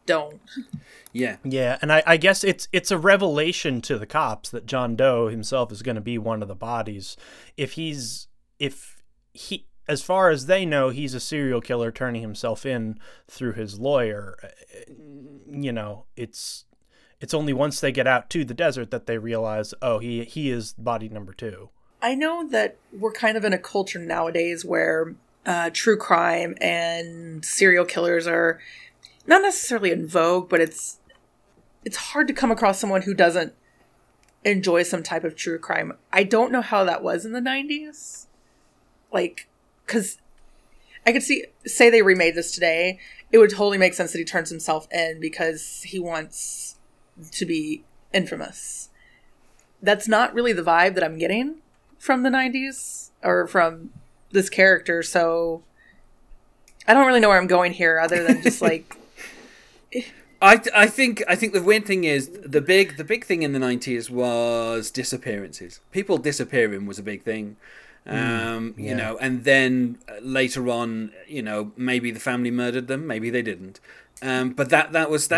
don't. Yeah. And I guess it's a revelation to the cops that John Doe himself is going to be one of the bodies. If he, as far as they know, he's a serial killer turning himself in through his lawyer. You know, it's only once they get out to the desert that they realize, oh, he is body number two. I know that we're kind of in a culture nowadays where true crime and serial killers are not necessarily in vogue, but it's hard to come across someone who doesn't enjoy some type of true crime. I don't know how that was in the 90s. Like, because I could see, say they remade this today, it would totally make sense that he turns himself in because he wants to be infamous. That's not really the vibe that I'm getting from the 90s or from this character, so I don't really know where I'm going here other than just like... I think the weird thing is the big thing in the 90s was disappearances. People disappearing was a big thing. You know, and then later on, you know, maybe the family murdered them, maybe they didn't. But that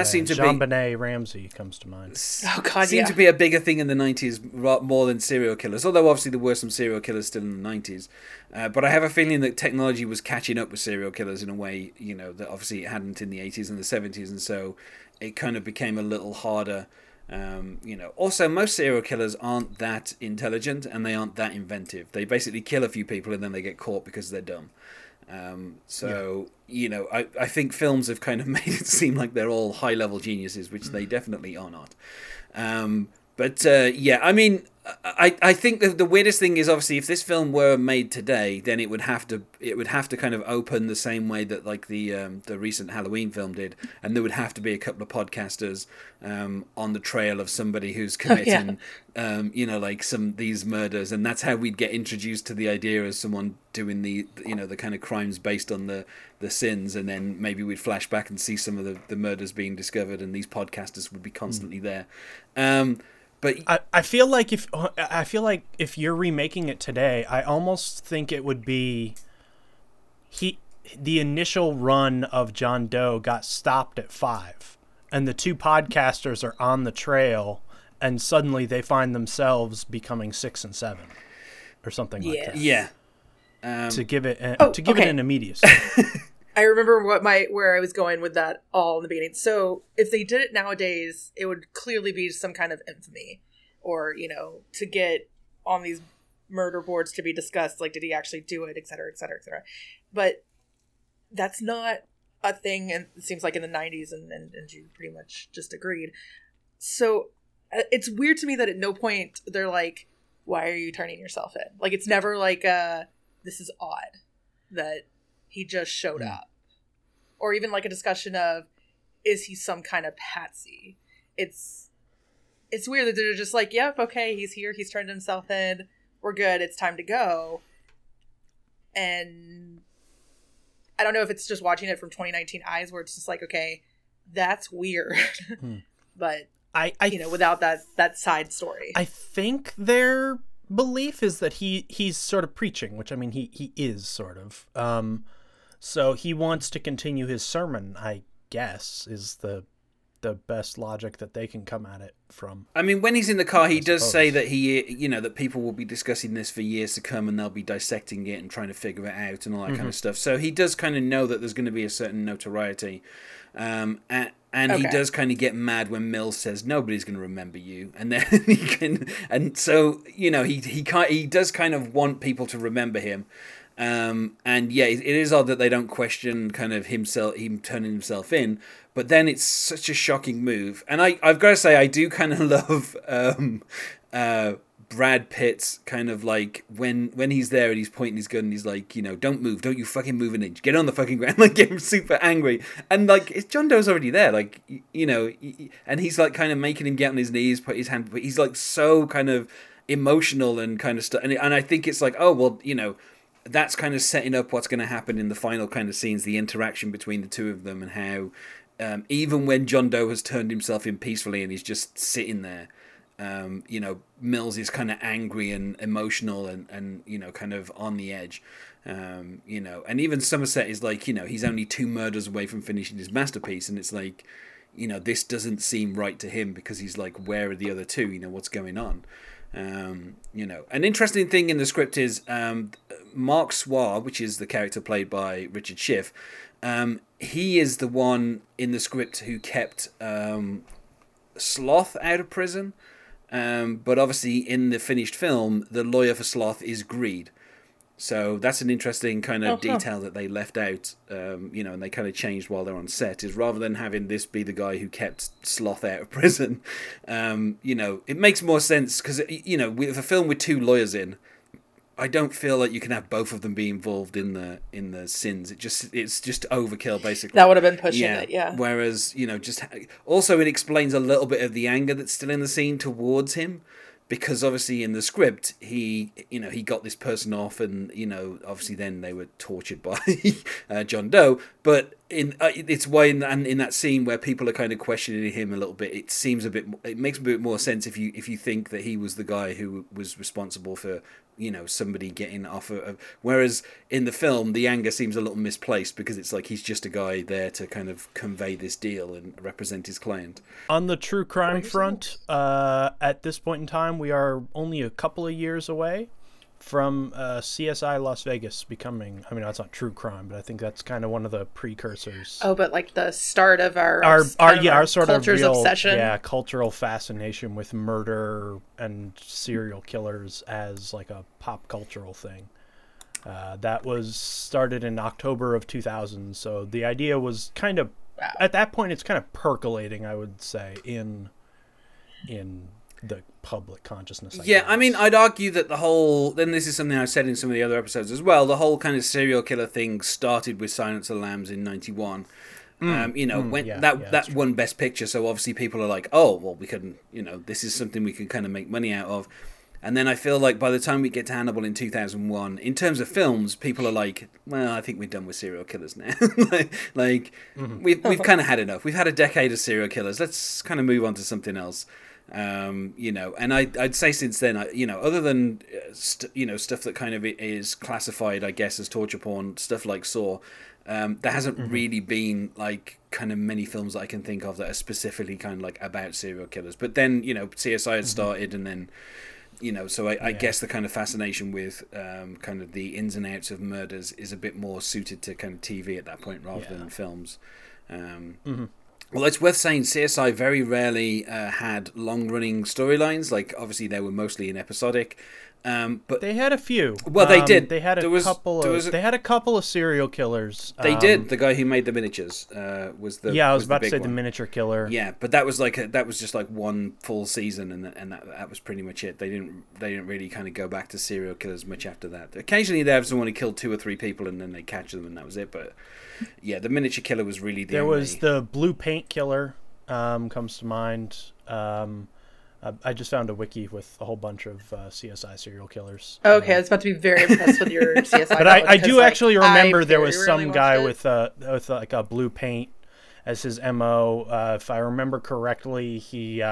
seemed to be... JonBenet Ramsey comes to mind. Oh, God, seemed to be a bigger thing in the 90s more than serial killers, although obviously there were some serial killers still in the 90s. But I have a feeling that technology was catching up with serial killers in a way, you know, that obviously it hadn't in the 80s and the 70s, and so it kind of became a little harder. You know, also most serial killers aren't that intelligent and they aren't that inventive. They basically kill a few people and then they get caught because they're dumb. You know, I think films have kind of made it seem like they're all high-level geniuses, which they definitely are not. I mean, I think the weirdest thing is obviously if this film were made today, then it would have to kind of open the same way that like the recent Halloween film did, and there would have to be a couple of podcasters on the trail of somebody who's committing, you know, like these murders, and that's how we'd get introduced to the idea of someone doing the, you know, the kind of crimes based on the sins, and then maybe we'd flash back and see some of the murders being discovered, and these podcasters would be constantly there. But I feel like if you're remaking it today, I almost think it would be the initial run of John Doe got stopped at 5, and the two podcasters are on the trail, and suddenly they find themselves becoming 6 and 7, or something like that. Yeah, to give it an immediacy. I remember where I was going with that all in the beginning. So if they did it nowadays, it would clearly be some kind of infamy, or, you know, to get on these murder boards to be discussed, like, did he actually do it, et cetera, et cetera, et cetera. But that's not a thing, and it seems like in the 90s, and you pretty much just agreed. So it's weird to me that at no point they're like, why are you turning yourself in? Like, it's never like, this is odd that he just showed up, or even like a discussion of, is he some kind of patsy? It's weird that they're just like, yep, okay, he's here, he's turned himself in, we're good, it's time to go. And I don't know if it's just watching it from 2019 eyes where it's just like, okay, that's weird, but I without that side story, I think they're. Belief is that he's sort of preaching, which I mean he is sort of. So he wants to continue his sermon, I guess, is the best logic that they can come at it from. I mean, when he's in the car, he does say that he, you know, that people will be discussing this for years to come, and they'll be dissecting it and trying to figure it out and all that kind of stuff. So he does kind of know that there's going to be a certain notoriety, and he does kind of get mad when Mills says nobody's going to remember you, and then he does kind of want people to remember him. And yeah, it is odd that they don't question kind of him turning himself in, but then it's such a shocking move. And I've got to say, I do kind of love Brad Pitt's kind of like when he's there and he's pointing his gun and he's like, you know, don't move, don't you fucking move an inch, get on the fucking ground, like getting super angry, and like it's John Doe's already there, like, you know, and he's like kind of making him get on his knees, put his hand, but he's like so kind of emotional and kind of stuff, and I think it's like, oh well, you know, that's kind of setting up what's going to happen in the final kind of scenes, the interaction between the two of them, and how even when John Doe has turned himself in peacefully and he's just sitting there, you know, Mills is kind of angry and emotional and you know, kind of on the edge, you know, and even Somerset is like, you know, he's only two murders away from finishing his masterpiece, and it's like, you know, this doesn't seem right to him because he's like, where are the other two? You know, what's going on? You know, an interesting thing in the script is Mark Swar, which is the character played by Richard Schiff, he is the one in the script who kept Sloth out of prison. But obviously in the finished film, the lawyer for Sloth is Greed. So that's an interesting kind of detail that they left out, you know, and they kind of changed while they're on set, is rather than having this be the guy who kept Sloth out of prison, you know, it makes more sense because, you know, with a film with two lawyers in, I don't feel like you can have both of them be involved in the sins. It's just overkill, basically. That would have been pushing it, yeah. Whereas, you know, just also it explains a little bit of the anger that's still in the scene towards him, because obviously in the script he, you know, he got this person off, and you know, obviously then they were tortured by John Doe. But in it's why in that scene where people are kind of questioning him a little bit, it seems a bit, it makes a bit more sense if you think that he was the guy who was responsible for, you know, somebody getting off of, whereas in the film the anger seems a little misplaced because it's like he's just a guy there to kind of convey this deal and represent his client. On the true crime front, at this point in time we are only a couple of years away from CSI Las Vegas becoming, I mean, that's not true crime, but I think that's kind of one of the precursors. Oh, but like the start of our sort of real obsession, cultural fascination with murder and serial killers as like a pop cultural thing. That was started in October of 2000. So the idea was kind of at that point, it's kind of percolating, I would say, in the public consciousness. Yeah, I mean, I'd argue that then this is something I've said in some of the other episodes as well, the whole kind of serial killer thing started with Silence of the Lambs in 91. You know, when that won Best Picture, so obviously people are like, oh, well, we couldn't, you know, this is something we can kind of make money out of. And then I feel like by the time we get to Hannibal in 2001, in terms of films, people are like, well, I think we're done with serial killers now. We've kind of had enough. We've had a decade of serial killers. Let's kind of move on to something else. You know, and I'd say since then, you know, other than you know, stuff that kind of is classified, I guess, as torture porn, stuff like Saw, there hasn't really been like kind of many films that I can think of that are specifically kind of like about serial killers. But then, you know, CSI had started, and then, you know, so I guess the kind of fascination with kind of the ins and outs of murders is a bit more suited to kind of TV at that point rather than films. Well, it's worth saying CSI very rarely had long-running storylines. Like, obviously, they were mostly in episodic, but they had a few. Well, they did. They had a couple of serial killers. They did. The guy who made the miniatures was the I was about to say the miniature killer. Yeah, but that was like that was just like one full season, and that was pretty much it. They didn't really kind of go back to serial killers much after that. Occasionally, they have someone who killed two or three people, and then they catch them, and that was it. But yeah, the miniature killer was really the only... was the blue paint killer comes to mind. I just found a wiki with a whole bunch of CSI serial killers. Okay, I was about to be very impressed with your CSI. But I do actually remember there was some guy with like a blue paint as his MO. If I remember correctly, he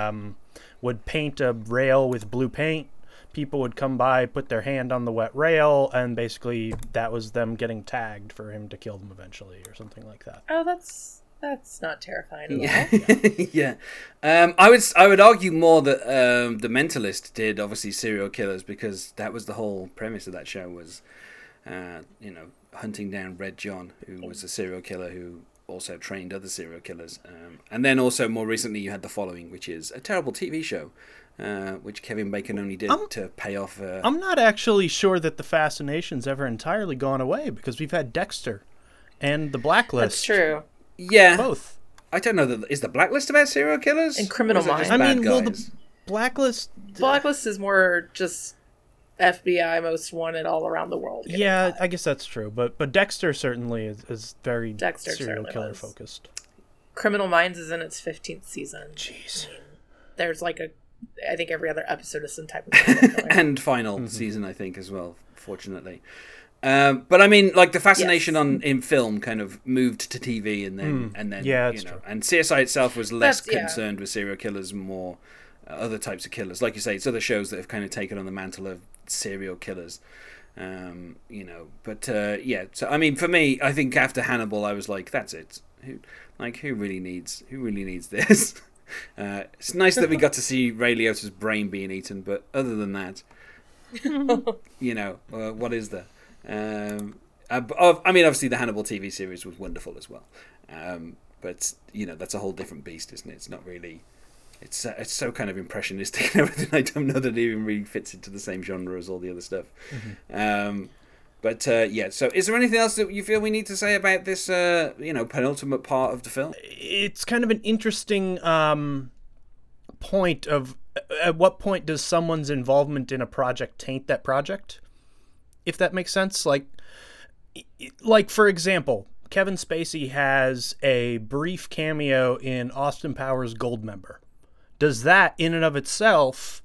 would paint a rail with blue paint. People would come by, put their hand on the wet rail, and basically that was them getting tagged for him to kill them eventually or something like that. Oh, that's not terrifying at all. Yeah. I would argue more that The Mentalist did obviously serial killers, because that was the whole premise of that show, was you know, hunting down Red John, who was a serial killer who also trained other serial killers. And then also more recently you had The Following, which is a terrible TV show, which Kevin Bacon only did to pay off... I'm not actually sure that the fascination's ever entirely gone away, because we've had Dexter and The Blacklist. That's true. Yeah. Both. I don't know, is The Blacklist about serial killers? And Criminal Minds. I mean, well, the, Blacklist... Blacklist is more just FBI most wanted all around the world. Yeah, I guess that's true. But Dexter certainly is very serial killer focused. Criminal Minds is in its 15th season. Jeez. There's like a... I think every other episode is some type of serial killer. And final season, I think, as well, fortunately. But I mean, like the fascination in film kind of moved to TV, and then you know, true. And CSI itself was less concerned with serial killers, more other types of killers. Like you say, it's other shows that have kind of taken on the mantle of serial killers. You know, but yeah. So I mean, for me, I think after Hannibal, I was like, that's it. Who really needs this? It's nice that we got to see Ray Liotta's brain being eaten, but other than that, you know, what is there? I mean, obviously the Hannibal TV series was wonderful as well, but you know, that's a whole different beast, isn't it? It's not really, it's so kind of impressionistic and everything. I don't know that it even really fits into the same genre as all the other stuff. But yeah, so is there anything else that you feel we need to say about this you know, penultimate part of the film? It's kind of an interesting point of at what point does someone's involvement in a project taint that project, if that makes sense. Like for example, Kevin Spacey has a brief cameo in Austin Powers Goldmember. Does that in and of itself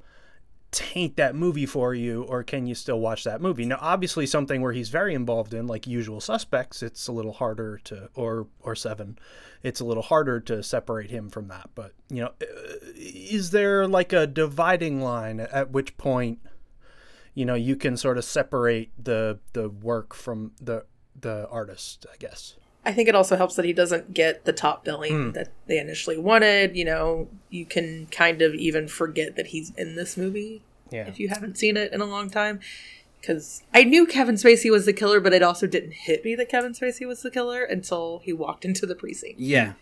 taint that movie for you, or can you still watch that movie? Now, obviously something where he's very involved in, like Usual Suspects, it's a little harder to, or Seven, it's a little harder to separate him from that. But, you know, is there like a dividing line at which point, you know, you can sort of separate the work from the artist, I guess. I think it also helps that he doesn't get the top billing that they initially wanted. You know, you can kind of even forget that he's in this movie if you haven't seen it in a long time. Because I knew Kevin Spacey was the killer, but it also didn't hit me that Kevin Spacey was the killer until he walked into the precinct. Yeah.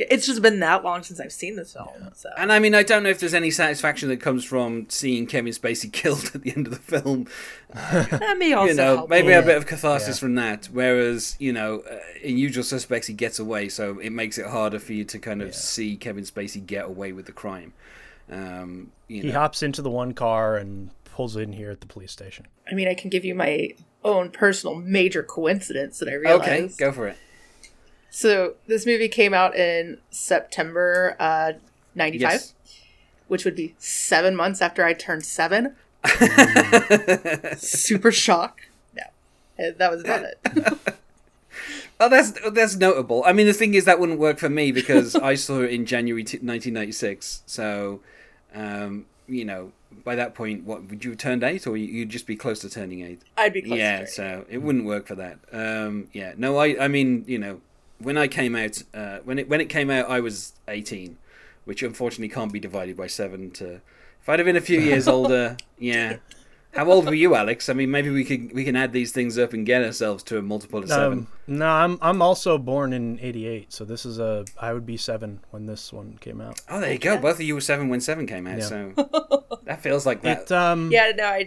It's just been that long since I've seen this film. Yeah. So. And I mean, I don't know if there's any satisfaction that comes from seeing Kevin Spacey killed at the end of the film. That may also, you know, help maybe a bit of catharsis from that. Whereas, you know, in Usual Suspects, he gets away, so it makes it harder for you to kind of see Kevin Spacey get away with the crime. You know. He hops into the one car and pulls in here at the police station. I mean, I can give you my own personal major coincidence that I realized. Okay, go for it. So this movie came out in September 95, which would be 7 months after I turned 7. Super shock. No, that was about it. Oh, that's notable. I mean, the thing is that wouldn't work for me because I saw it in January 1996. So, you know, by that point, what would you have turned 8, or you'd just be close to turning 8? I'd be close to turning 8. So it wouldn't work for that. Yeah, no, I mean, you know. When I came out, when it came out, I was 18, which unfortunately can't be divided by 7. To if I'd have been a few years older, yeah. How old were you, Alex? I mean, maybe we can add these things up and get ourselves to a multiple of 7. No, I'm also born in 88, so this is I would be 7 when this one came out. Oh, there you go. Both of you were 7 when 7 came out, so that feels like that. Yeah, no, I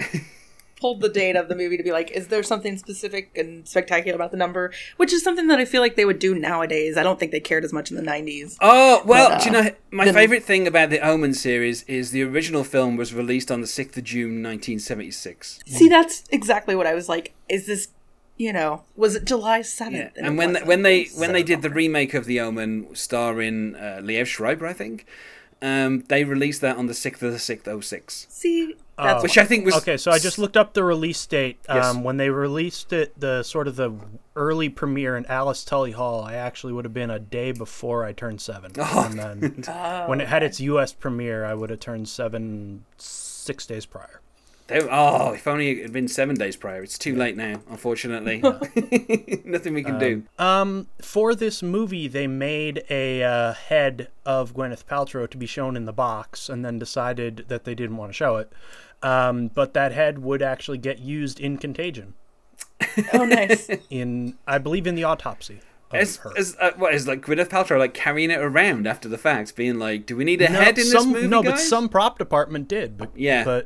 pulled the date of the movie to be like, is there something specific and spectacular about the number? Which is something that I feel like they would do nowadays. I don't think they cared as much in the 90s. Oh, well, but, do you know, my favorite thing about the Omen series is the original film was released on the 6th of June, 1976. See, that's exactly what I was like, is this, you know, was it July 7th? Yeah. And when they did the remake of the Omen starring Liev Schreiber, I think, they released that on the 6th of the 6th, 06. See? Which I think was... Okay, so I just looked up the release date. When they released it, the sort of the early premiere in Alice Tully Hall, I actually would have been a day before I turned 7. Oh. And then when it had its U.S. premiere, I would have turned 7 6 days prior. If only it had been 7 days prior. It's too late now, unfortunately. Nothing we can do. For this movie, they made a head of Gwyneth Paltrow to be shown in the box and then decided that they didn't want to show it. But that head would actually get used in Contagion. Oh, nice. I believe in the autopsy. Is like Gwyneth Paltrow like carrying it around after the fact, being like, "Do we need a head in this movie?" No, guys? But some prop department did. But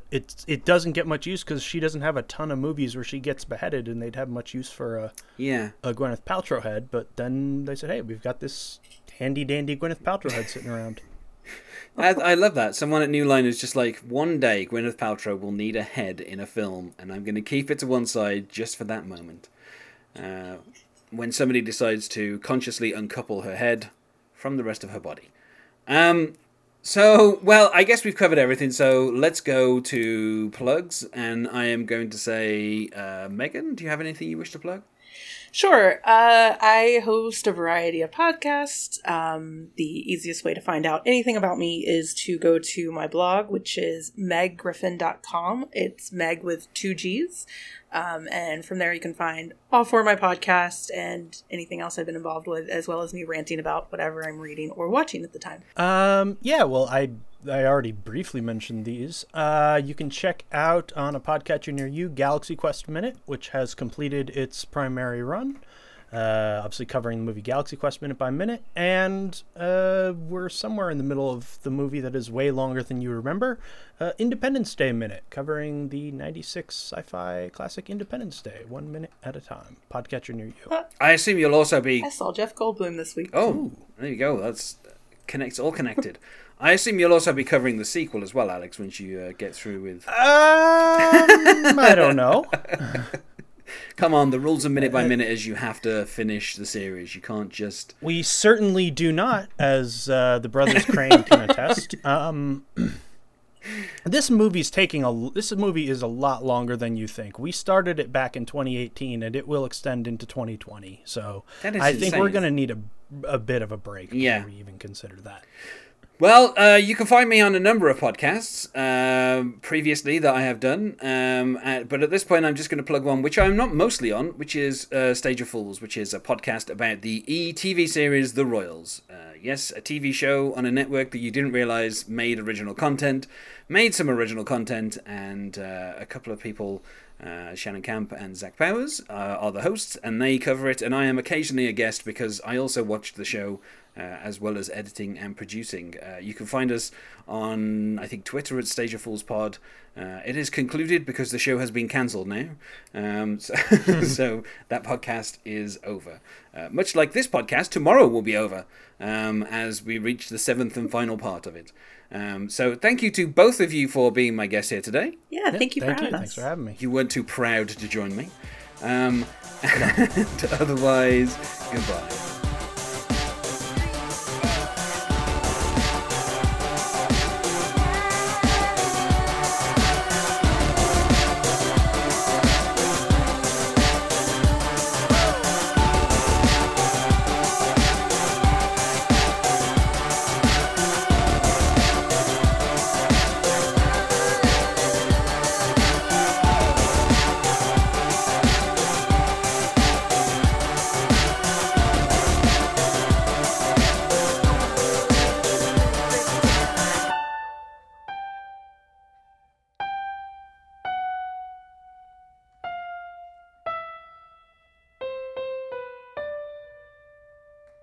it doesn't get much use because she doesn't have a ton of movies where she gets beheaded, and they'd have much use for a Gwyneth Paltrow head. But then they said, "Hey, we've got this handy dandy Gwyneth Paltrow head sitting around." I love that. Someone at New Line is just like, one day Gwyneth Paltrow will need a head in a film, and I'm going to keep it to one side just for that moment. When somebody decides to consciously uncouple her head from the rest of her body. Well, I guess we've covered everything, so let's go to plugs, and I am going to say, Meghan, do you have anything you wish to plug? Sure. I host a variety of podcasts. The easiest way to find out anything about me is to go to my blog, which is meggriffin.com. It's Meg with 2 G's. And from there you can find all four of my podcasts and anything else I've been involved with, as well as me ranting about whatever I'm reading or watching at the time. I already briefly mentioned these. You can check out on a podcatcher near you, Galaxy Quest Minute, which has completed its primary run. Obviously covering the movie Galaxy Quest minute by minute, and we're somewhere in the middle of the movie that is way longer than you remember, Independence Day Minute, covering the 96 sci-fi classic Independence Day, 1 minute at a time. Podcatcher near you. I assume you'll also be... I saw Jeff Goldblum this week. Oh, too. There you go. That's connects all connected. I assume you'll also be covering the sequel as well, Alex, once you get through with... I don't know. Come on, the rules are minute by minute is you have to finish the series. You can't just... We certainly do not, as the brothers Crane can attest. This movie is a lot longer than you think. We started it back in 2018, and it will extend into 2020. So I think we're going to need a bit of a break before we even consider that. Well, you can find me on a number of podcasts previously that I have done, but at this point I'm just going to plug one which I'm not mostly on, which is Stage of Fools, which is a podcast about the ETV series The Royals. Yes, a TV show on a network that you didn't realise made some original content, and a couple of people... Shannon Camp and Zach Powers are the hosts, and they cover it, and I am occasionally a guest because I also watched the show as well as editing and producing. You can find us on, I think, Twitter at Stage of Fools Pod. It is concluded because the show has been cancelled now, so that podcast is over. Much like this podcast, tomorrow will be over as we reach the seventh and final part of it. So thank you to both of you for being my guests here today. Yeah, thank you for having us. Thanks for having me. You weren't too proud to join me. Otherwise, goodbye.